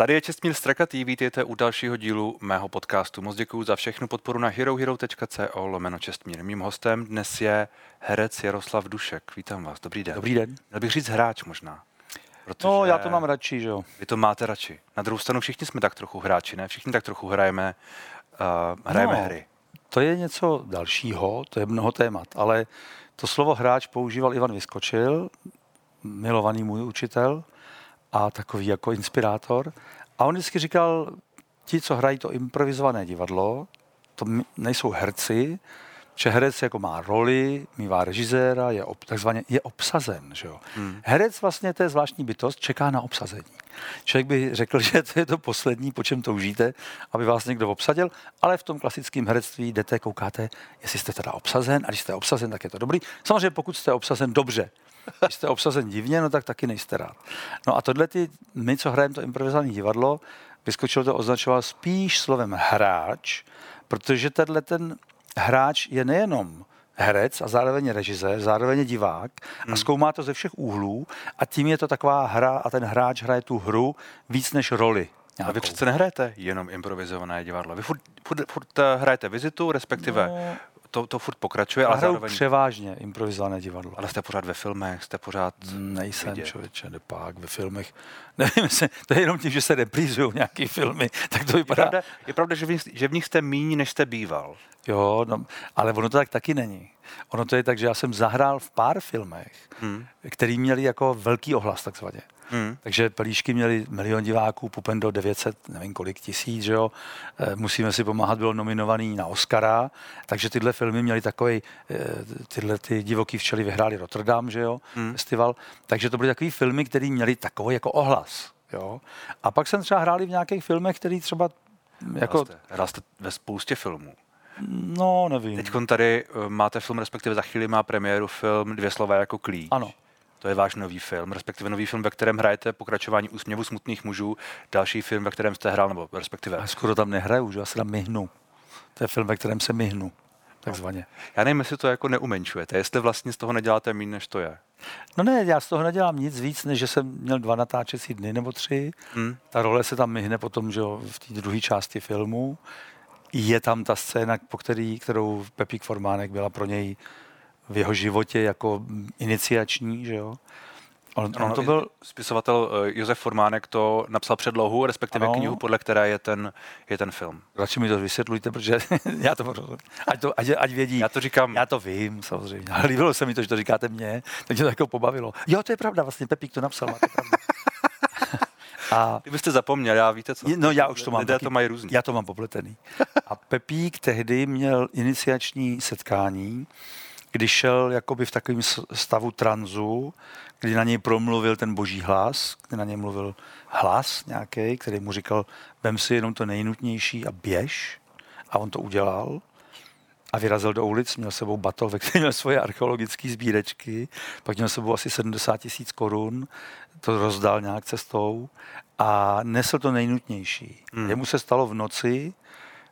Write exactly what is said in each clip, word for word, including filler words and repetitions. Tady je Čestmír Strakatý, vítejte u dalšího dílu mého podcastu. Moc děkuju za všechnu podporu na herohero.co lomeno Čestmír. Mým hostem dnes je herec Jaroslav Dušek. Vítám vás, dobrý den. Dobrý den. Měl bych říct hráč možná. Protože no, já to mám radši, že jo. Vy to máte radši. Na druhou stranu všichni jsme tak trochu hráči, ne? Všichni tak trochu hrajeme, uh, hrajeme no, hry. To je něco dalšího, to je mnoho témat, ale to slovo hráč používal Ivan Vyskočil, milovaný můj učitel a takový jako inspirátor. A on vždycky říkal, ti, co hrají to improvizované divadlo, to nejsou herci, že herec jako má roli, mývá režiséra, je ob, takzvaně je obsazen. Že jo? Hmm. Herec vlastně, to je zvláštní bytost, čeká na obsazení. Člověk by řekl, že to je to poslední, po čem toužíte, aby vás někdo obsadil, ale v tom klasickém herectví jdete, koukáte, jestli jste teda obsazen, a když jste obsazen, tak je to dobrý. Samozřejmě pokud jste obsazen dobře, když jste obsazen divně, no tak taky nejste rád. No a tohle ty, my, co hrajeme to improvizované divadlo, Vyskočil to označoval spíš slovem hráč, protože tenhle ten hráč je nejenom herec a zároveň režisér, zároveň divák a zkoumá to ze všech úhlů a tím je to taková hra a ten hráč hraje tu hru víc než roli. Nějakou. A vy přece nehrajete jenom improvizované divadlo. Vy furt, furt, furt hrajete vizitu, respektive no, to, to furt pokračuje, ale zároveň... převážně improvizované divadlo. Ale jste pořád ve filmech, jste pořád... Nejsem vidět. Člověče, nepák, ve filmech. Nevím, to je jenom tím, že se reprízují nějaké filmy, tak to vypadá... Je pravda, je pravda že, v nich, že v nich jste míň, než jste býval. Jo, no, ale ono to tak taky není. Ono to je tak, že já jsem zahrál v pár filmech, hmm. který měli jako velký ohlas takzvaně. Hmm. Takže Pelíšky měli milion diváků, Pupendo devět set, nevím kolik tisíc, že jo. Musíme si pomáhat, byl nominovaný na Oscara, takže tyhle filmy měly takovej, tyhle ty Divoké včely vyhráli Rotterdam, že jo, hmm. festival. Takže to byly takový filmy, které měly takový jako ohlas, jo. A pak jsem třeba hráli v nějakých filmech, který třeba jako... Hrál jste ve spoustě filmů. No, nevím. Teďkon tady máte film, respektive za chvíli má premiéru film Dvě slova jako klíč. Ano. To je váš nový film, respektive nový film, ve kterém hrajete pokračování Úsměvu smutných mužů, další film, ve kterém jste hrál, nebo respektive... A skoro tam nehraju, že já se tam myhnu. To je film, ve kterém se myhnu, takzvaně. Já nevím, jestli to jako neumenšujete, jestli vlastně z toho neděláte míň, než to je. No ne, já z toho nedělám nic víc, než že jsem měl dva natáčecí dny nebo tři. Hmm. Ta role se tam myhne potom, že v té druhé části filmu. Je tam ta scéna, po který, kterou Pepík Formánek byla pro něj v jeho životě jako iniciační, že jo? On, on to byl spisovatel Josef Formánek, to napsal předlohu, respektive ano. knihu, podle které je ten, je ten film. Radši mi to vysvětlujte, protože já to rozumím. Ať, ať, ať vědí. Já to říkám. Já to vím, samozřejmě. Ale líbilo se mi to, že to říkáte mně, tak mě to jako pobavilo. Jo, to je pravda, vlastně Pepík to napsal, máte pravdu. A kdybyste zapomněl, já víte co? No já už to mám. Lidé taky, to mají různý. Já to mám popletený. A Pepík tehdy měl iniciační setkání, kdy šel jakoby v takovém stavu tranzu, kdy na něj promluvil ten boží hlas, kdy na něj mluvil hlas nějaký, který mu říkal, vem si jenom to nejnutnější a běž. A on to udělal. A vyrazil do ulic, měl sebou batov, ve kterém měl svoje archeologické sbírečky, pak měl sebou asi sedmdesát tisíc korun, to rozdal nějak cestou a nesl to nejnutnější. Mm. Jemu se stalo v noci,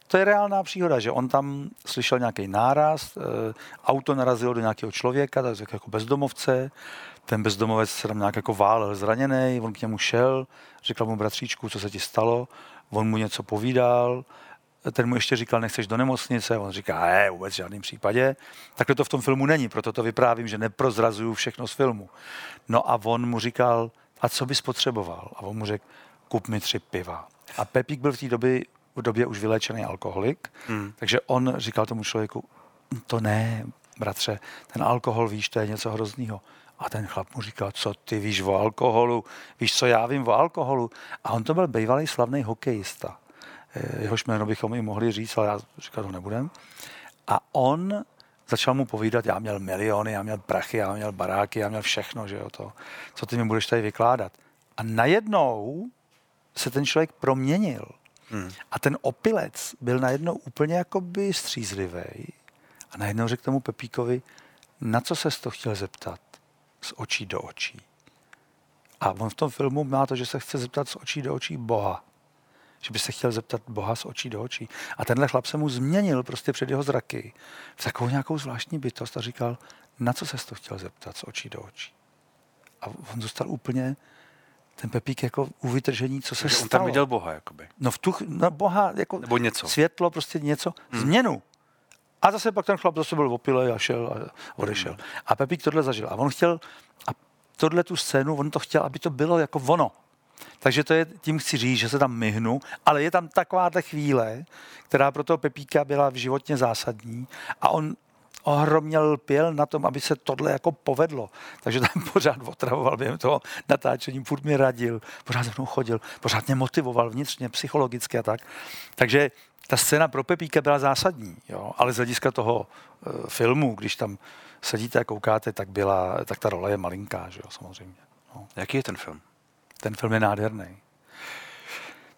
to je reálná příhoda, že on tam slyšel nějaký náraz, auto narazilo do nějakého člověka, tak jako bezdomovce, ten bezdomovec se tam nějak jako válel zraněný, on k němu šel, řekl mu bratříčku, co se ti stalo, on mu něco povídal, ten mu ještě říkal, nechceš do nemocnice, on říká, ne, vůbec v žádném případě. Takhle to v tom filmu není, proto to vyprávím, že neprozrazuju všechno z filmu. No a on mu říkal, a co bys potřeboval? A on mu řekl, kup mi tři piva. A Pepík byl v té době, v době už vyléčený alkoholik, hmm. takže on říkal tomu člověku, to ne, bratře, ten alkohol, víš, to je něco hroznýho. A ten chlap mu říkal, co ty víš o alkoholu, víš, co já vím o alkoholu. A on to byl bývalý slavný hokejista. Jehož jméno bychom i mohli říct, ale já říkat ho nebudem. A on začal mu povídat, já měl miliony, já měl prachy, já měl baráky, já měl všechno, že jo, to, co ty mi budeš tady vykládat. A najednou se ten člověk proměnil. Hmm. A ten opilec byl najednou úplně jakoby střízlivej. A najednou řekl tomu Pepíkovi, na co ses to chtěl zeptat z očí do očí. A on v tom filmu má to, že se chce zeptat z očí do očí Boha. Že by se chtěl zeptat Boha z očí do očí. A tenhle chlap se mu změnil prostě před jeho zraky v takovou nějakou zvláštní bytost a říkal, na co ses to chtěl zeptat z očí do očí. A on zůstal úplně ten Pepík jako u vytržení, co se on stalo. On tam viděl Boha, jakoby. No v tu, no Boha, jako nebo něco. Světlo, prostě něco, hmm. změnu. A zase pak ten chlap zase byl opilej a šel a odešel. Hmm. A Pepík tohle zažil. A on chtěl, a tohle tu scénu, on to chtěl, aby to bylo jako ono. Takže to je, tím chci říct, že se tam myhnu, ale je tam takováhle chvíle, která pro toho Pepíka byla v životě zásadní a on ohromně lpěl na tom, aby se tohle jako povedlo. Takže tam pořád otravoval během toho natáčení, furt mi radil, pořád se mnou chodil, pořád mě motivoval vnitřně, psychologicky a tak. Takže ta scéna pro Pepíka byla zásadní, jo? Ale z hlediska toho uh, filmu, když tam sedíte a koukáte, tak, byla, tak ta role je malinká, že jo, samozřejmě. No. Jaký je ten film? Ten film je nádherný.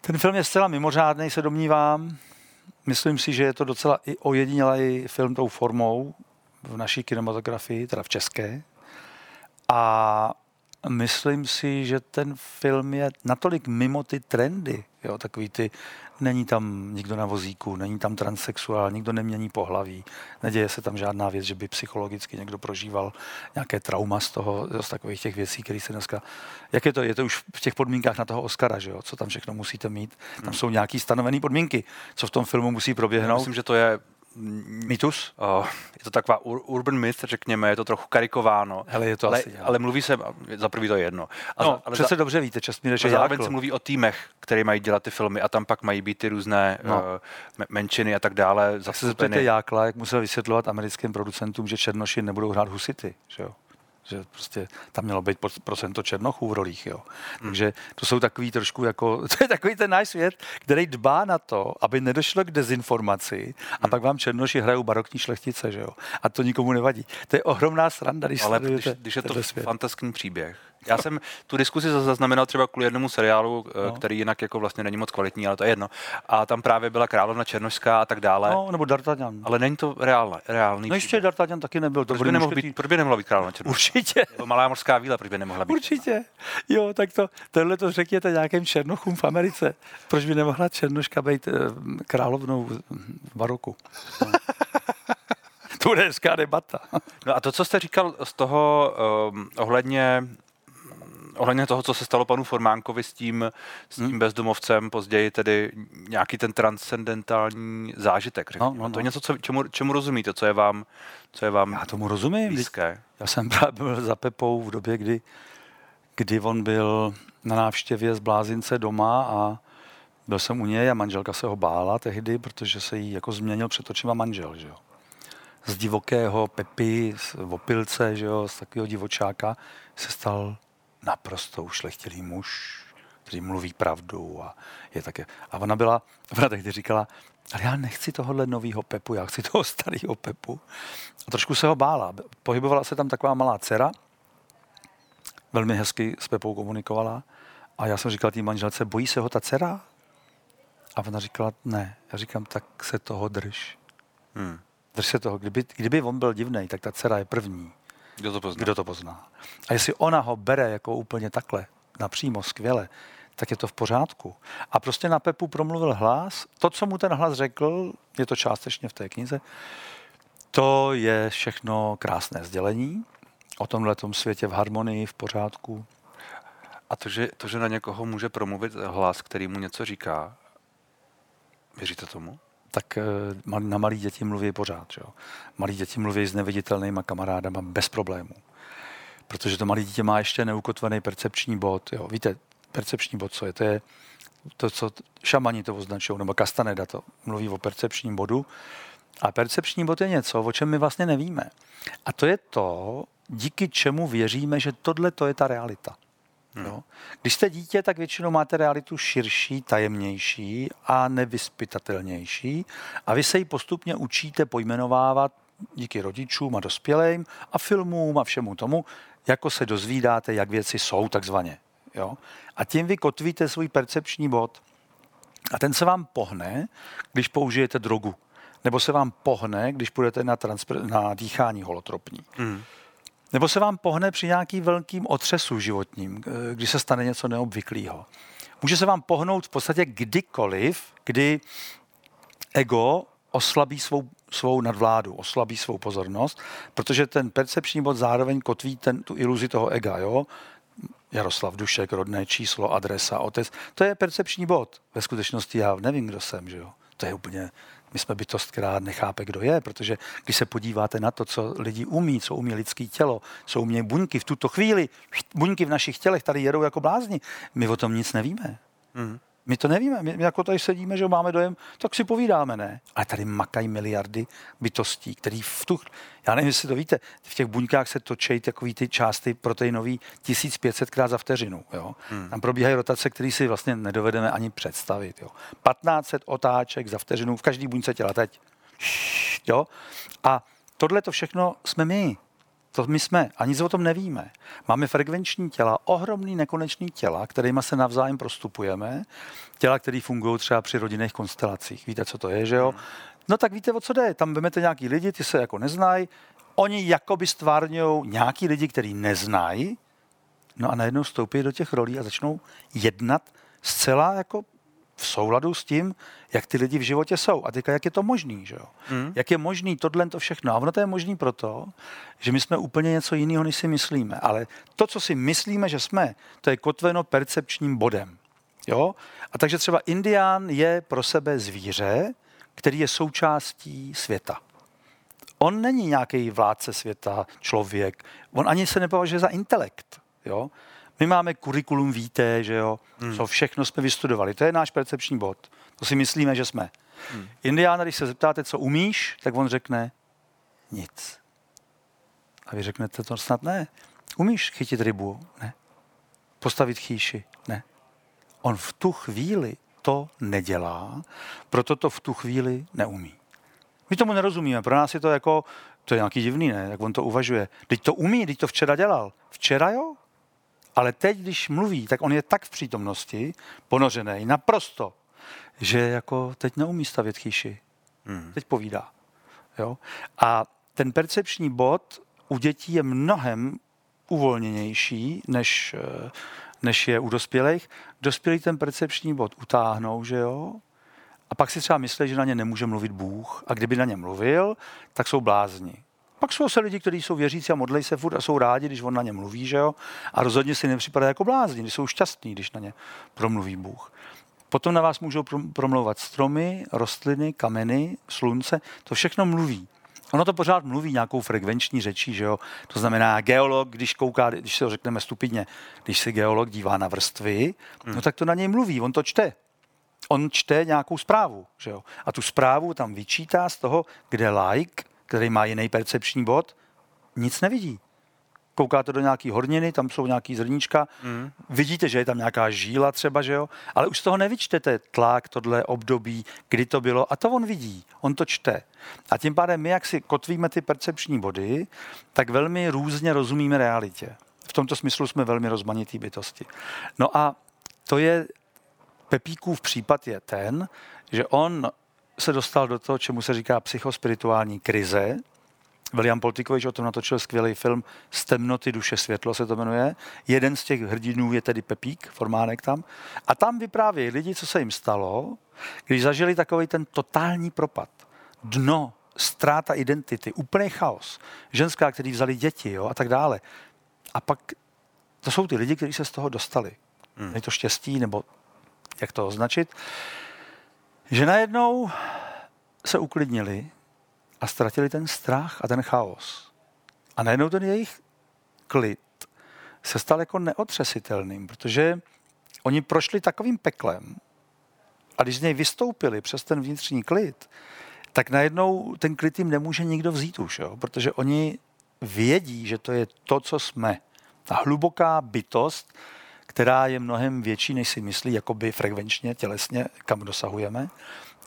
Ten film je zcela mimořádný, se domnívám. Myslím si, že je to docela i ojedinělý film tou formou v naší kinematografii, teda v české. A myslím si, že ten film je natolik mimo ty trendy, jo, takový ty, není tam nikdo na vozíku, není tam transsexuál, nikdo nemění pohlaví, neděje se tam žádná věc, že by psychologicky někdo prožíval nějaké trauma z toho, z takových těch věcí, které se dneska... Jak je to? Je to už v těch podmínkách na toho Oscara, že jo? Co tam všechno musíte mít? Tam hmm. jsou nějaké stanovené podmínky, co v tom filmu musí proběhnout. Já myslím, že to je... Mýtus? Oh, je to taková ur- urban myth, řekněme, je to trochu karikováno. Hele, je to ale, asi, ale mluví se, za prvý to je jedno. A no, za, ale přece za, dobře víte, Čestmír, že zároveň se mluví o týmech, které mají dělat ty filmy a tam pak mají být ty různé no. uh, m- menšiny a tak dále. Tak se zeptejte Jákla, jak musel vysvětlovat americkým producentům, že černoši nebudou hrát husity, že jo? Že prostě tam mělo být procento černochů v rolích, jo. Takže to jsou takový trošku jako, to je takový ten náš svět, který dbá na to, aby nedošlo k dezinformaci a pak vám černoši hrajou barokní šlechtice, že jo. A to nikomu nevadí. To je ohromná sranda, když ale když, když je to svět. Fantastický příběh. Já jsem tu diskusi zaznamenal třeba kvůli jednomu seriálu, no. který jinak jako vlastně není moc kvalitní, ale to je jedno. A tam právě byla královna černošská a tak dále. No, nebo D'Artagnan. Ale není to reálné, reálný. No ještě D'Artagnan taky nebyl. Proč by nemohl být, proč by nemohla být královna černošská? Určitě. Malá mořská víla, proč by nemohla být? Určitě. Jo, tak to, tohle to řekněte nějakým černochům v Americe. Proč by nemohla černoška být královnou v baroku? No. To bude hezká debata. No a to, co jste říkal z toho um, ohledně Ohledně toho, co se stalo panu Formánkovi s tím, s tím hmm. bezdomovcem, později tedy nějaký ten transcendentální zážitek. No, no, no. To je něco, co, čemu, čemu rozumíte, co je vám, co je vám Já tomu rozumím. Blízké. Já jsem právě byl za Pepou v době, kdy, kdy on byl na návštěvě z blázince doma a byl jsem u něj a manželka se ho bála tehdy, protože se jí jako změnil před očima manžel, že jo. Z divokého Pepy, z opilce, že jo, z takového divočáka se stal naprosto ušlechtilý muž, který mluví pravdu a je také. A ona byla, ona tehdy říkala, ale já nechci tohohle novýho Pepu, já chci toho starého Pepu. A trošku se ho bála. Pohybovala se tam taková malá dcera, velmi hezky s Pepou komunikovala a já jsem říkal tý manželce, bojí se ho ta dcera? A ona říkala, ne. Já říkám, tak se toho drž. Hmm. Drž se toho. Kdyby, kdyby on byl divnej, tak ta dcera je první. Kdo to pozná? Kdo to pozná. A jestli ona ho bere jako úplně takhle, napřímo, skvěle, tak je to v pořádku. A prostě na Pepu promluvil hlas. To, co mu ten hlas řekl, je to částečně v té knize, to je všechno krásné sdělení o tomhletom světě v harmonii, v pořádku. A to, že, to, že na někoho může promluvit hlas, který mu něco říká, věříte tomu? Tak na malí děti mluví pořád. Že jo? Malí děti mluví s neviditelnýma kamarádama bez problémů. Protože to malé dítě má ještě neukotvený percepční bod. Jo? Víte, percepční bod, co je? To je to, co šamani to označují, nebo Castaneda to mluví o percepčním bodu. A percepční bod je něco, o čem my vlastně nevíme. A to je to, díky čemu věříme, že tohle to je ta realita. No. Když jste dítě, tak většinou máte realitu širší, tajemnější a nevyspytatelnější a vy se ji postupně učíte pojmenovávat díky rodičům a dospělým a filmům a všemu tomu, jako se dozvídáte, jak věci jsou takzvaně. Jo? A tím vy kotvíte svůj percepční bod a ten se vám pohne, když použijete drogu, nebo se vám pohne, když půjdete na, transpr- na dýchání holotropní. Mm. Nebo se vám pohne při nějakým velkým otřesu životním, když se stane něco neobvyklého. Může se vám pohnout v podstatě kdykoliv, kdy ego oslabí svou, svou nadvládu, oslabí svou pozornost, protože ten percepční bod zároveň kotví ten, tu iluzi toho ega. Jo? Jaroslav Dušek, rodné číslo, adresa, otec. To je percepční bod. Ve skutečnosti já nevím, kdo jsem, že jo. To je úplně... My jsme bytost, která nechápe, kdo je, protože když se podíváte na to, co lidi umí, co umí lidské tělo, co umějí buňky v tuto chvíli, buňky v našich tělech tady jedou jako blázni. My o tom nic nevíme. Mm. My to nevíme. My jako tady sedíme, že máme dojem, tak si povídáme, ne? Ale tady makají miliardy bytostí, které v tu... Já nevím, jestli to víte, v těch buňkách se točejí takový ty částy proteinový tisíc pět set krát za vteřinu, jo? Hmm. Tam probíhají rotace, které si vlastně nedovedeme ani představit, jo? patnáct set otáček za vteřinu v každý buňce těla teď. Jo? A tohle to všechno jsme my. To my jsme a nic o tom nevíme. Máme frekvenční těla, ohromný nekonečný těla, kterýma se navzájem prostupujeme. Těla, které fungují třeba při rodinných konstelacích. Víte, co to je, že jo? No tak víte, o co jde. Tam vemete nějaký lidi, ty se jako neznají. Oni jakoby stvárňují nějaký lidi, který neznají. No a najednou vstoupí do těch rolí a začnou jednat zcela jako v souladu s tím, jak ty lidi v životě jsou. A teďka, jak je to možný, že jo? Mm. Jak je možný tohle, to všechno. A ono to je možný proto, že my jsme úplně něco jiného, než si myslíme. Ale to, co si myslíme, že jsme, to je kotveno percepčním bodem. Jo? A takže třeba indián je pro sebe zvíře, který je součástí světa. On není nějaký vládce světa, člověk. On ani se nepovažuje za intelekt, jo? My máme kurikulum víte, že jo, hmm. co všechno jsme vystudovali. To je náš percepční bod. To si myslíme, že jsme. Hmm. Indiána, když se zeptáte, co umíš, tak on řekne nic. A vy řeknete to snad ne. Umíš chytit rybu? Ne. Postavit chýši? Ne. On v tu chvíli to nedělá, proto to v tu chvíli neumí. My tomu nerozumíme. Pro nás je to jako, to je nějaký divný, ne? Jak on to uvažuje. Teď to umí, teď to včera dělal. Včera jo? Ale teď, když mluví, tak on je tak v přítomnosti, ponořený, naprosto, že jako teď neumí stavět chýši. Hmm. Teď povídá. Jo? A ten percepční bod u dětí je mnohem uvolněnější, než, než je u dospělých. Dospělí ten percepční bod utáhnou, že jo? A pak si třeba myslí, že na ně nemůže mluvit Bůh. A kdyby na ně mluvil, tak jsou blázni. Pak jsou se lidi, kteří jsou věřící a modlí se furt a jsou rádi, když on na ně mluví, že jo? A rozhodně si nepřipadá jako blázni, když jsou šťastní, když na ně promluví Bůh. Potom na vás můžou promlouvat stromy, rostliny, kameny, slunce, to všechno mluví. Ono to pořád mluví nějakou frekvenční řečí, že jo? To znamená geolog, když kouká, když se to řekneme stupidně, když se geolog dívá na vrstvy, hmm. no tak to na něj mluví, on to čte. On čte nějakou zprávu, že jo? A tu zprávu tam vyčítá z toho, kde like, který má jiný percepční bod, nic nevidí. Koukáte do nějaký horniny, tam jsou nějaký zrníčka, mm. vidíte, že je tam nějaká žíla třeba, že jo? Ale už z toho nevyčtete tlak, tohle období, kdy to bylo, a to on vidí, on to čte. A tím pádem my, jak si kotvíme ty percepční body, tak velmi různě rozumíme realitě. V tomto smyslu jsme velmi rozmanitý bytosti. No a to je, Pepíkův případ je ten, že on se dostal do toho, čemu se říká psychospirituální krize. William Poltikovič o tom natočil skvělý film Z temnoty duše světlo se to jmenuje. Jeden z těch hrdinů je tedy Pepík Formánek tam. A tam vyprávějí lidi, co se jim stalo, když zažili takovej ten totální propad. Dno, ztráta identity, úplný chaos. Ženská, který vzali děti, jo, a tak dále. A pak to jsou ty lidi, kteří se z toho dostali. Hmm. Je to štěstí, nebo jak to označit. Že najednou se uklidnili a ztratili ten strach a ten chaos. A najednou ten jejich klid se stal jako neotřesitelným, protože oni prošli takovým peklem a když z něj vystoupili přes ten vnitřní klid, tak najednou ten klid jim nemůže nikdo vzít už, jo? Protože oni vědí, že to je to, co jsme. Ta hluboká bytost, která je mnohem větší, než si myslí, jakoby frekvenčně, tělesně, kam dosahujeme.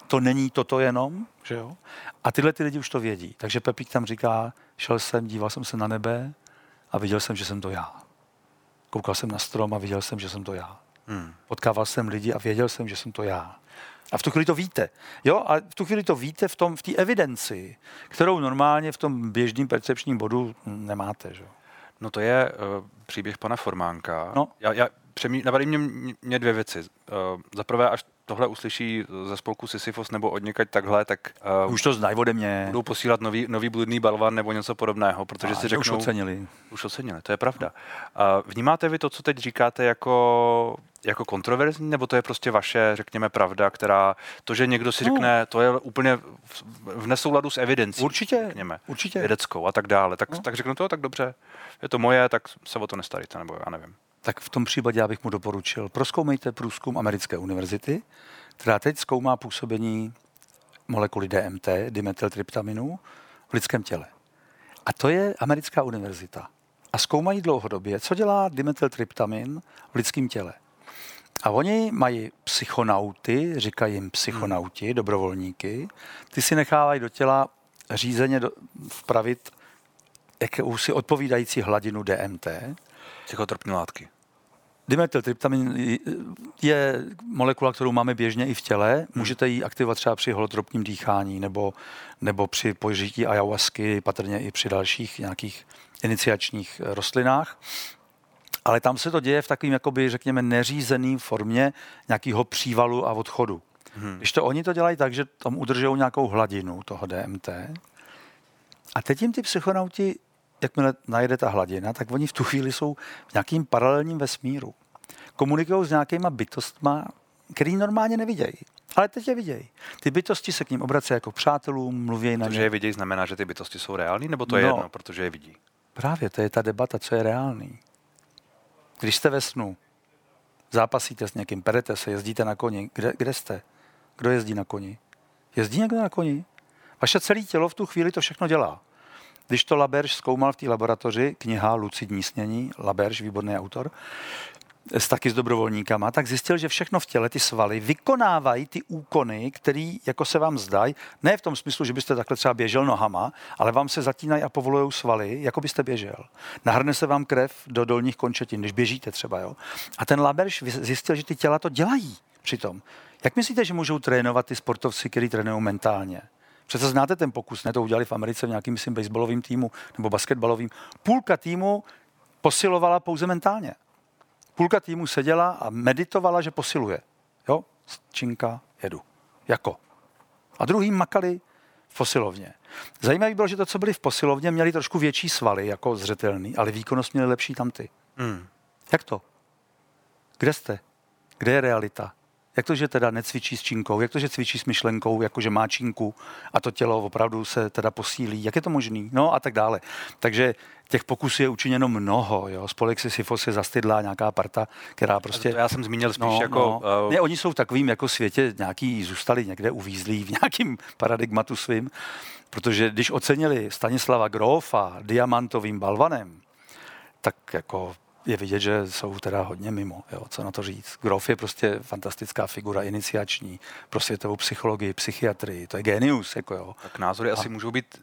To není toto jenom, že jo? A tyhle ty lidi už to vědí. Takže Pepík tam říká, šel jsem, díval jsem se na nebe a viděl jsem, že jsem to já. Koukal jsem na strom a viděl jsem, že jsem to já. Hmm. Potkával jsem lidi a věděl jsem, že jsem to já. A v tu chvíli to víte. Jo, a v tu chvíli to víte v tom, v té evidenci, kterou normálně v tom běžným percepčním bodu nemáte, že jo? No to je uh, příběh pana Formánka. No. Já, já přemý... napadají mě, mě dvě věci. Uh, Za prvé, až tohle uslyší ze spolku Sisyfos nebo od někaď takhle, tak uh, už to znají ode mě. Budou posílat nový, nový bludný balvan nebo něco podobného, protože a, si řeknou... Už ocenili. Už ocenili, to je pravda. Uh, vnímáte vy to, co teď říkáte, jako, jako kontroverzní, nebo to je prostě vaše, řekněme, pravda, která... To, že někdo si řekne, no. to je úplně v, v nesouladu s evidencí. Určitě, řekněme, určitě. Vědeckou a tak dále. Tak, no. tak řeknu to, tak dobře, je to moje, tak se o to nestaríte, nebo já nevím. Tak v tom případě já bych mu doporučil, prozkoumejte průzkum americké univerzity, která teď zkoumá působení molekuly D M T, dimethyltryptaminu, v lidském těle. A to je americká univerzita. A zkoumají dlouhodobě, co dělá dimethyltryptamin v lidském těle. A oni mají psychonauty, říkají jim psychonauti, dobrovolníky, ty si nechávají do těla řízeně vpravit jakousi odpovídající hladinu D M T, psychotropní látky. Dimethyltryptamin je molekula, kterou máme běžně i v těle. Můžete ji aktivovat třeba při holotropním dýchání nebo, nebo při požití ayahuasky, patrně i při dalších nějakých iniciačních rostlinách. Ale tam se to děje v takovým, jakoby, řekněme, neřízeným formě nějakého přívalu a odchodu. Hmm. Když to oni to dělají tak, že tam udržují nějakou hladinu toho D M T. A teď jim ty psychonauti, jakmile najede ta hladina, tak oni v tu chvíli jsou v nějakým paralelním vesmíru. Komunikují s nějakýma bytostma, který normálně nevidějí, ale teď je vidějí. Ty bytosti se k ním obracejí jako přátelům, mluví na ně. To, že je vidějí, znamená, že ty bytosti jsou reální, nebo to je no, jedno, protože je vidí? Právě, to je ta debata, co je reálný. Když jste ve snu, zápasíte s někým, perete se, jezdíte na koni, kde, kde jste? Kdo jezdí na koni? Jezdí někdo na koni? Vaše celé tělo v tu chvíli to všechno dělá. Když to Laberž zkoumal v té laboratoři, kniha Lucidní snění, Laberž, výborný autor, s taky s dobrovolníkama, tak zjistil, že všechno v těle, ty svaly, vykonávají ty úkony, které jako se vám zdají, ne v tom smyslu, že byste takhle třeba běžel nohama, ale vám se zatínají a povolujou svaly, jako byste běžel. Nahrne se vám krev do dolních končetin, když běžíte třeba. Jo? A ten Laberž zjistil, že ty těla to dělají přitom. Jak myslíte, že můžou trénovat ty sportovci, kteří trénují mentálně? Přece znáte ten pokus, ne? To udělali v Americe v nějakým, myslím, baseballovým týmu nebo basketbalovým. Půlka týmu posilovala pouze mentálně. Půlka týmu seděla a meditovala, že posiluje. Jo? Činka, jedu. Jako. A druhý makali v posilovně. Zajímavé bylo, že to, co byli v posilovně, měli trošku větší svaly, jako zřetelný, ale výkonnost měli lepší tamty. Mm. Jak to? Kde jste? Kde je realita? Jak to, že teda necvičí s činkou? Jak to, že cvičí s myšlenkou, jakože má činku a to tělo opravdu se teda posílí? Jak je to možný? No a tak dále. Takže těch pokusů je učiněno mnoho. Jo? Spolek Sisyfos je zastydlá nějaká parta, která prostě... Já jsem zmínil spíš no, jako... No. Uh... Ne, oni jsou v takovým jako světě nějaký, zůstali někde uvízlí v nějakým paradigmatu svým, protože když ocenili Stanislava Grofa diamantovým balvanem, tak jako... je vidět, že jsou teda hodně mimo, jo, co na to říct. Grof je prostě fantastická figura iniciační pro světovou psychologii, psychiatrii, to je génius, jako jo. Tak názory a asi můžou být...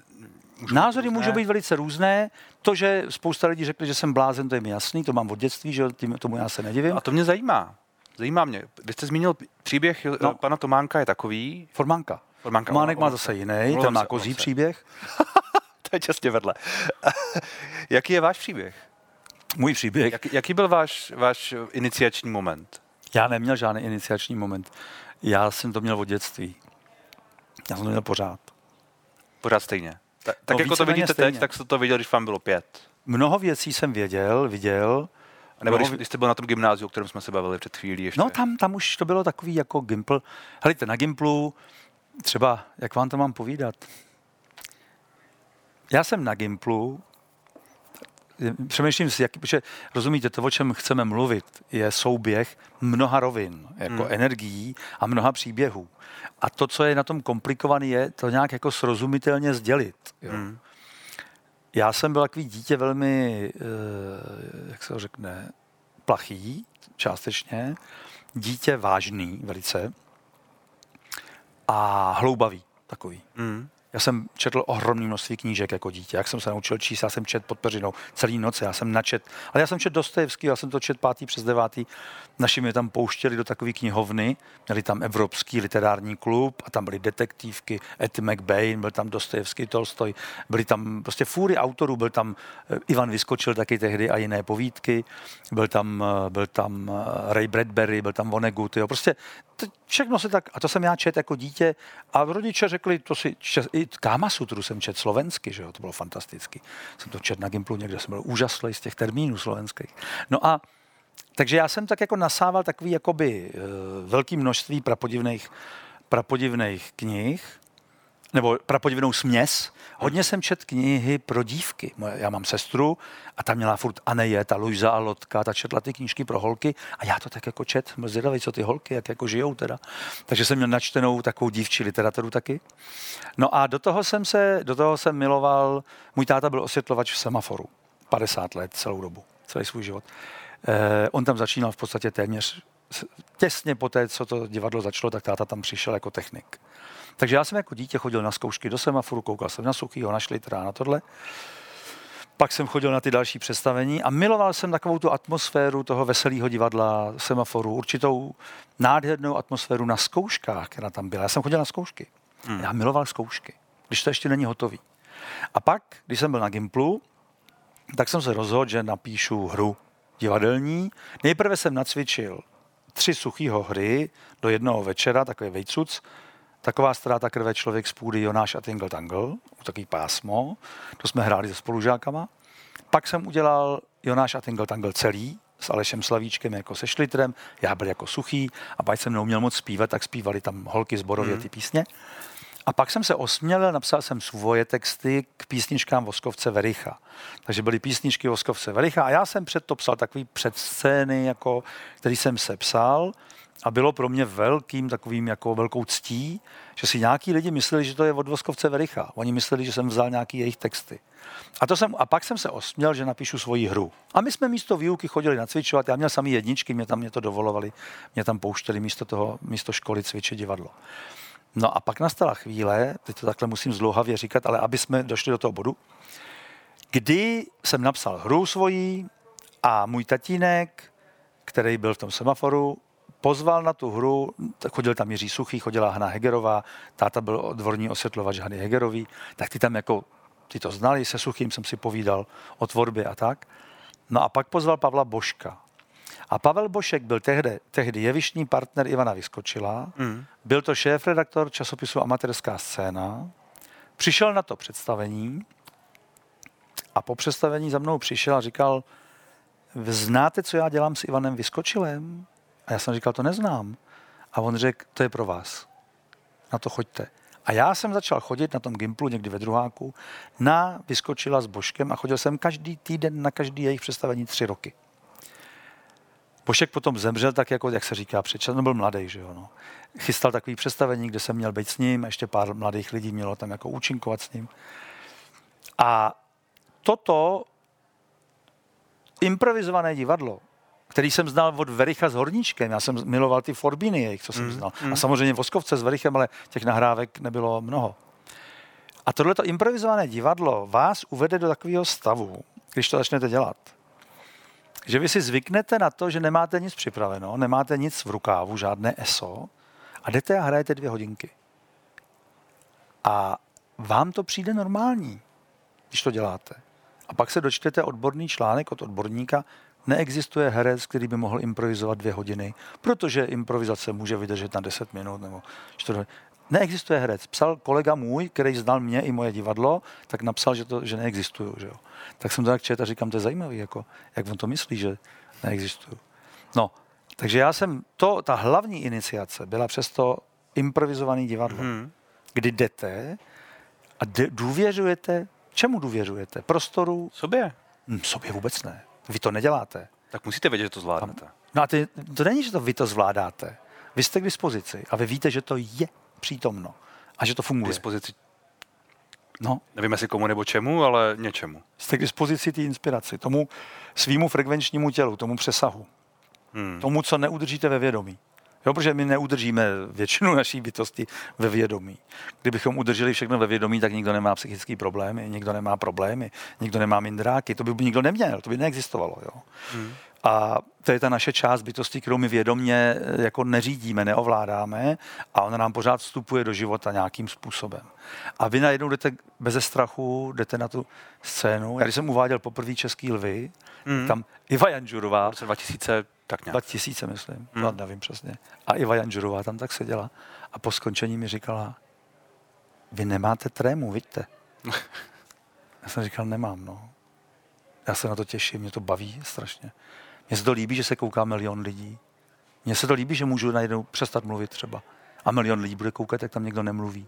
Můžou názory být můžou být velice různé. To, že spousta lidí řekli, že jsem blázen, to je mi jasný, to mám od dětství, že tím, tomu já se nedivím. A to mě zajímá, zajímá mě. Vy jste zmínil příběh no. pana Tománka, je takový... Formánka. Formánka. Formánek má zase jiný, ten má kozí příběh. To je častě vedle. Jaký je váš příběh? Můj příběh. Jak, jaký byl váš, váš iniciační moment? Já neměl žádný iniciační moment. Já jsem to měl od dětství. Já jsem to měl pořád. Pořád stejně. Ta, tak no, jako to vidíte stejně. Teď, tak jste to viděl, když vám bylo pět. Mnoho věcí jsem věděl, viděl. A nebo mnoho... když jste byl na tom gymnáziu, o kterém jsme se bavili před chvílí ještě. No tam, tam už to bylo takový jako Gimpl. Helejte, na Gimplu třeba, jak vám to mám povídat? Já jsem na Gimplu... Přemýšlím si, jak, protože rozumíte, to, o čem chceme mluvit, je souběh mnoha rovin, jako hmm. energií a mnoha příběhů. A to, co je na tom komplikované, je to nějak jako srozumitelně sdělit. Jo. Hmm. Já jsem byl takový dítě velmi, jak se to řekne, plachý, částečně, dítě vážný velice a hloubavý takový. Hmm. Já jsem četl ohromné množství knížek jako dítě. Jak jsem se naučil číst, já jsem čet pod peřinou celý noc, já jsem načet. Ale já jsem čet Dostojevský, já jsem to čet pátý přes devátý. Naši mě tam pouštěli do takové knihovny, měli tam Evropský literární klub a tam byly detektivky, Ed McBain, byl tam Dostojevský, Tolstoj, byly tam prostě fůry autorů, byl tam Ivan Vyskočil taky tehdy a jiné povídky, byl tam, byl tam Ray Bradbury, byl tam Vonnegut, jo, prostě všechno se tak, a to jsem já čet jako dítě a rodiče řekli, to si čet, i Kámasutru jsem čet slovensky, že jo, to bylo fantastický. Jsem to čet na Gimplu někde, jsem byl úžaslej z těch termínů slovenských. No a takže já jsem tak jako nasával takový jakoby velký množství prapodivných, prapodivných knih, nebo prapodivnou směs. Hodně jsem čet knihy pro dívky. Já mám sestru a ta měla furt Aneje, ta Luisa a Lotka, ta četla ty knížky pro holky a já to tak jako čet. Zvědavej, co ty holky, jak jako žijou teda. Takže jsem měl načtenou takovou dívčí literaturu taky. No a do toho jsem se, do toho jsem miloval, můj táta byl osvětlovač v Semaforu. padesát let celou dobu, celý svůj život. Eh, on tam začínal v podstatě téměř, těsně po té, co to divadlo začalo, tak táta tam přišel jako technik. Takže já jsem jako dítě chodil na zkoušky do Semaforu, koukal jsem na Suchýho, na Šlitera, na tohle. Pak jsem chodil na ty další představení a miloval jsem takovou tu atmosféru toho veselého divadla, Semaforu, určitou nádhernou atmosféru na zkouškách, která tam byla. Já jsem chodil na zkoušky. Hmm. Já miloval zkoušky, když to ještě není hotový. A pak, když jsem byl na Gimplu, tak jsem se rozhodl, že napíšu hru divadelní. Nejprve jsem nacvičil tři Suchýho hry do jednoho večera, takový vejcuc, Taková ztráta krve, člověk z půdy, Jonáš a Tingle Tangle, takový pásmo, to jsme hráli se spolužákama. Pak jsem udělal Jonáš a Tingle Tangle celý, s Alešem Slavíčkem jako se Šlitrem, já byl jako Suchý a pak jsem neuměl moc zpívat, tak zpívali tam holky zborově ty písně. A pak jsem se osmělil, napsal jsem svoje texty k písničkám Voskovce Vericha. Takže byly písničky Voskovce Vericha a já jsem před to psal takový předscény, jako, který jsem se psal. A bylo pro mě velkým takovým jako velkou ctí, že si nějaký lidi mysleli, že to je od Voskovce Vericha. Oni mysleli, že jsem vzal nějaký jejich texty. A, to jsem, a pak jsem se osměl, že napíšu svoji hru. A my jsme místo výuky chodili nacvičovat. Já měl samý jedničky, mě tam mě to dovolovali. Mě tam pouštěli místo toho, místo školy cvičit divadlo. No a pak nastala chvíle, teď to takhle musím zdlouhavě říkat, ale aby jsme došli do toho bodu, kdy jsem napsal hru svoji a můj tatínek, který byl v tom Semaforu, pozval na tu hru, chodil tam Jiří Suchý, chodila Hana Hegerová, táta byl dvorní osvětlovač Hany Hegerový, tak ty tam jako, ty to znali, se Suchým jsem si povídal o tvorbě a tak. No a pak pozval Pavla Boška. A Pavel Bošek byl tehdy, tehdy jevištní partner Ivana Vyskočila, mm. byl to šéfredaktor časopisu Amatérská scéna, přišel na to představení a po představení za mnou přišel a říkal, znáte, co já dělám s Ivanem Vyskočilem? A já jsem říkal, to neznám. A on řekl, to je pro vás. Na to choďte. A já jsem začal chodit na tom Gimplu, někdy ve druháku, na Vyskočila s Boškem a chodil jsem každý týden na každý jejich představení tři roky. Bošek potom zemřel tak, jako, jak se říká, předčasně, no byl mladý, že jo, no. Chystal takový představení, kde jsem měl být s ním, ještě pár mladých lidí mělo tam jako účinkovat s ním. A toto improvizované divadlo, který jsem znal od Vericha s Horníčkem. Já jsem miloval ty forbíny jejich, co jsem mm, znal. Mm. A samozřejmě Voskovce s Verichem, ale těch nahrávek nebylo mnoho. A tohleto improvizované divadlo vás uvede do takového stavu, když to začnete dělat, že vy si zvyknete na to, že nemáte nic připraveno, nemáte nic v rukávu, žádné eso, a jdete a hrajete dvě hodinky. A vám to přijde normální, když to děláte. A pak se dočtete odborný článek od odborníka, neexistuje herec, který by mohl improvizovat dvě hodiny, protože improvizace může vydržet na deset minut nebo čtyři. Neexistuje herec. Psal kolega můj, který znal mě i moje divadlo, tak napsal, že, to, že neexistuju. Že jo? Tak jsem to tak čet a říkám, to je zajímavý, jako, jak on to myslí, že neexistuju. No, takže já jsem, to, ta hlavní iniciace byla přesto improvizovaný divadlo, hmm. kdy jdete a d- důvěřujete, čemu důvěřujete? Prostoru? Sobě. Hm, sobě vůbec ne. Vy to neděláte. Tak musíte vědět, že to zvládnete. No a ty, to není, že to vy to zvládáte. Vy jste k dispozici a vy víte, že to je přítomno a že to funguje. K dispozici, no. Nevím jestli komu nebo čemu, ale něčemu. Jste k dispozici té inspiraci, tomu svýmu frekvenčnímu tělu, tomu přesahu. Hmm. Tomu, co neudržíte ve vědomí. Jo, protože my neudržíme většinu naší bytosti ve vědomí. Kdybychom udrželi všechno ve vědomí, tak nikdo nemá psychické problémy, nikdo nemá problémy, nikdo nemá mindráky, to by nikdo neměl, to by neexistovalo. Jo. Hmm. A to je ta naše část bytosti, kterou my vědomě jako neřídíme, neovládáme a ona nám pořád vstupuje do života nějakým způsobem. A vy najednou jdete beze strachu, jdete na tu scénu. Já když jsem uváděl poprvé Český lvy, mm. tam Iva Janžurová. V roce dva tisíce, tak nějak. dva tisíce, myslím, mm. no, nevím přesně. A Iva Janžurová tam tak seděla a po skončení mi říkala, vy nemáte trému, vidíte. Já jsem říkal, nemám, no. Já se na to těším, mě to baví strašně. Mně se to líbí, že se kouká milion lidí. Mně se to líbí, že můžu najednou přestat mluvit třeba. A milion lidí bude koukat, jak tam někdo nemluví.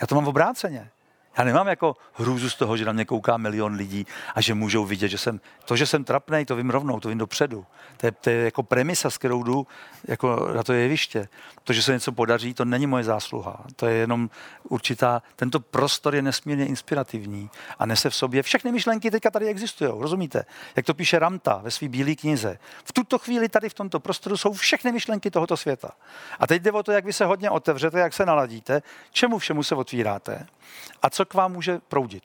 Já to mám obráceně. Já nemám jako hrůzu z toho, že na mě kouká milion lidí a že můžou vidět, že jsem... To, že jsem trapnej, to vím rovnou, to vím dopředu. To je, to je jako premisa, s kterou jdu jako na to jeviště. To, že se něco podaří, to není moje zásluha. To je jenom určitá... Tento prostor je nesmírně inspirativní a nese v sobě... Všechny myšlenky teďka tady existují, rozumíte? Jak to píše Ramta ve své bílé knize. V tuto chvíli tady v tomto prostoru jsou všechny myšlenky tohoto světa. A teď jde o to, jak vy se hodně otevřete, jak se naladíte, čemu všemu se otvíráte a co k vám může proudit.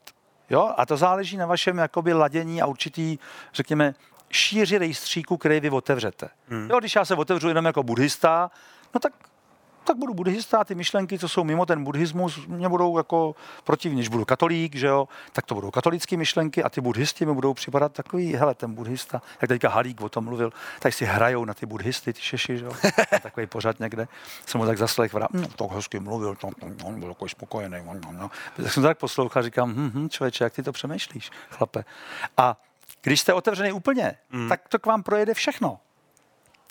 Jo? A to záleží na vašem jakoby ladění a určitý, řekněme, šíři rejstříku, který vy otevřete. Hmm. Jo, když já se otevřu jenom jako buddhista, no tak, tak budu buddhista, ty myšlenky, co jsou mimo ten buddhismus, mě budou jako protivní. Když budu katolík, že jo, tak to budou katolické myšlenky a ty buddhisti mi budou připadat takový, hele, ten buddhista, jak teďka Halík o tom mluvil, tak si hrajou na ty buddhisty, ty šeši, že jo, takový pořád někde. Jsem ho tak zaslech, vrát, no, tak hezky mluvil, no, no, on byl takový spokojený, no, no, no. Tak jsem to tak poslouchal, říkám, hm, hm, člověče, jak ty to přemýšlíš, chlape. A když jste otevřený úplně, mm. tak to k vám projede všechno.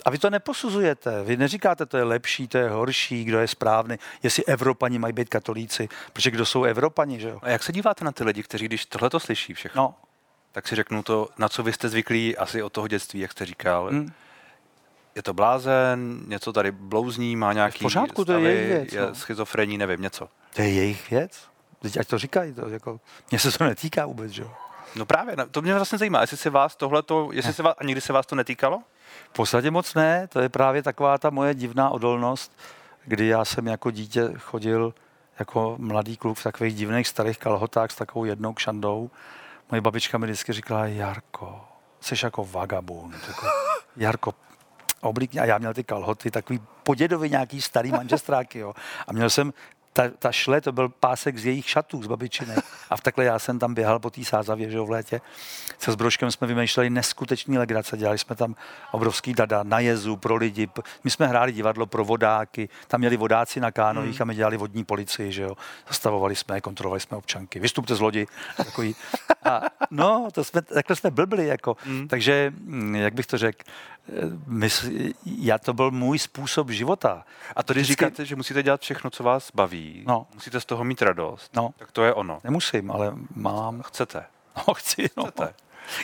A vy to neposuzujete, vy neříkáte, to je lepší, to je horší, kdo je správný, jestli Evropani mají být katolíci, protože kdo jsou Evropani, že jo? A jak se díváte na ty lidi, kteří, když tohleto slyší všechno, no. tak si řeknou to, na co vy jste zvyklí asi od toho dětství, jak jste říkal. Hmm. Je to blázen, něco tady blouzní, má nějaký v pořádku, stavy, to je, jejich věc, je schizofrení, nevím, něco. To je jejich věc? Ať to říkají, to, jako, mně se to netýká vůbec, že jo? No právě, to mě vlastně zajímá, jestli se vás tohleto, jestli se vás, a nikdy se vás to netýkalo? V podstatě moc ne, to je právě taková ta moje divná odolnost, kdy já jsem jako dítě chodil jako mladý kluk v takových divných starých kalhotách s takovou jednou kšandou. Moje babička mi vždycky říkala, Jarko, jsi jako vagabund. Jako, Jarko, oblíkni. A já měl ty kalhoty, takový podědový nějaký starý manžestráky. Jo. A měl jsem Ta, ta šle, to byl pásek z jejich šatů, z babičiny. A v takhle já jsem tam běhal po té sázavě, že jo, v létě. Se s Broškem jsme vymýšleli neskutečný legrace. Dělali jsme tam obrovský dada na jezu pro lidi. My jsme hráli divadlo pro vodáky. Tam měli vodáci na kánojích hmm. a my dělali vodní policii, že jo. Zastavovali jsme, kontrolovali jsme občanky. Vystupte z lodi. Takový. A no, to jsme, takhle jsme blbli, jako. Hmm. Takže, jak bych to řekl, já to byl můj způsob života. A to, když vždycky... říkáte, že musíte dělat všechno, co vás baví, no. musíte z toho mít radost, no. tak to je ono. Nemusím, ale mám. Chcete. No, chci, no. Chcete.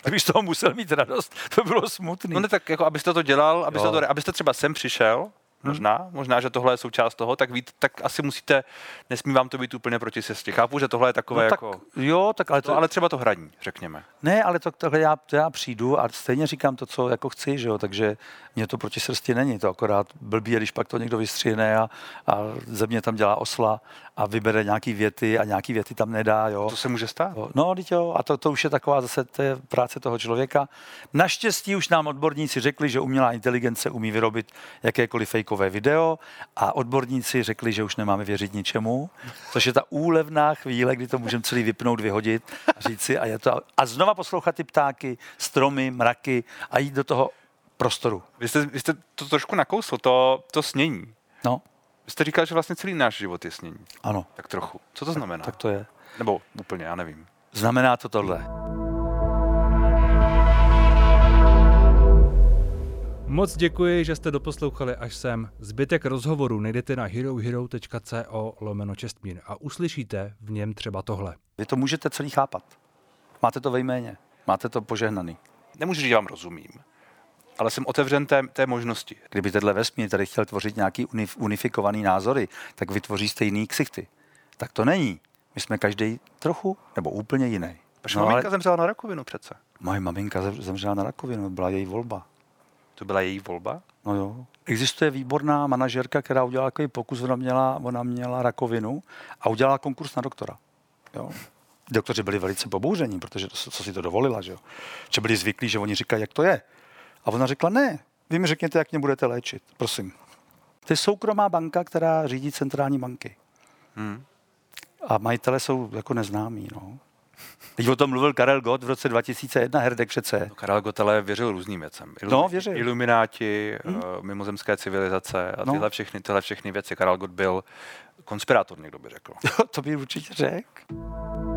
Kdybych z toho musel mít radost, to bylo smutný. No ne, tak jako abyste to dělal, abyste, to, abyste třeba sem přišel, možná, hmm. možná, že tohle je součást toho, tak víte, tak asi musíte, nesmí vám to být úplně proti sestě. Chápu, že tohle je takové no, tak, jako... Jo, tak ale, to, ale třeba to hraní, řekněme. Ne, ale to, tohle já, to já přijdu a stejně říkám to, co jako chci, že jo, takže mě to proti srsti není, to akorát blbý, když pak to někdo vystřihne a, a ze mě tam dělá osla a vybere nějaký věty a nějaký věty tam nedá, jo. To se může stát. No, teď jo, a to, to už je taková zase to je práce toho člověka. Naštěstí už nám odborníci řekli, že umělá inteligence umí vyrobit jakékoliv fake video a odborníci řekli, že už nemáme věřit ničemu, což je ta úlevná chvíle, kdy to můžeme celý vypnout, vyhodit a říct si a, je to, a znova poslouchat ty ptáky, stromy, mraky a jít do toho prostoru. Vy jste, vy jste to trošku nakousl, to, to snění. No. Vy jste říkal, že vlastně celý náš život je snění. Ano. Tak trochu. Co to znamená? Tak, tak to je. Nebo úplně, já nevím. Znamená to tohle. Moc děkuji, že jste doposlouchali až sem. Zbytek rozhovoru najdete na herohero.co lomeno Čestmír a uslyšíte v něm třeba tohle. Vy to můžete celý chápat. Máte to ve jméně. Máte to požehnaný. Nemůžu říct, že vám rozumím, ale jsem otevřen té, té možnosti. Kdyby tenhle vesmír tady chtěl tvořit nějaký unif, unifikovaný názory, tak vytvoří stejný ksichty. Tak to není. My jsme každý trochu nebo úplně jiný. Protože no, maminka ale... zemřela na rakovinu přece. Moje maminka zemřela na rakovinu, byla její volba. To byla její volba? No jo. Existuje výborná manažerka, která udělala takový pokus, ona měla, ona měla rakovinu a udělala konkurs na doktora. Jo. Doktoři byli velice pobouření, protože to, co si to dovolila, že jo. Či byli zvyklí, že oni říkají, jak to je. A ona řekla, ne, vy mi řekněte, jak mě budete léčit, prosím. To je soukromá banka, která řídí centrální banky. Hmm. A majitele jsou jako neznámí, no. Teď o tom mluvil Karel Gott v roce dva tisíce jedna, Herdek přece. No, Karel Gott ale věřil různým věcem. Ilum- no, věřil. Ilumináti, hmm. mimozemské civilizace a tyhle, no. všechny, tyhle všechny věci. Karel Gott byl konspirátor, někdo by řekl. To by určitě řekl.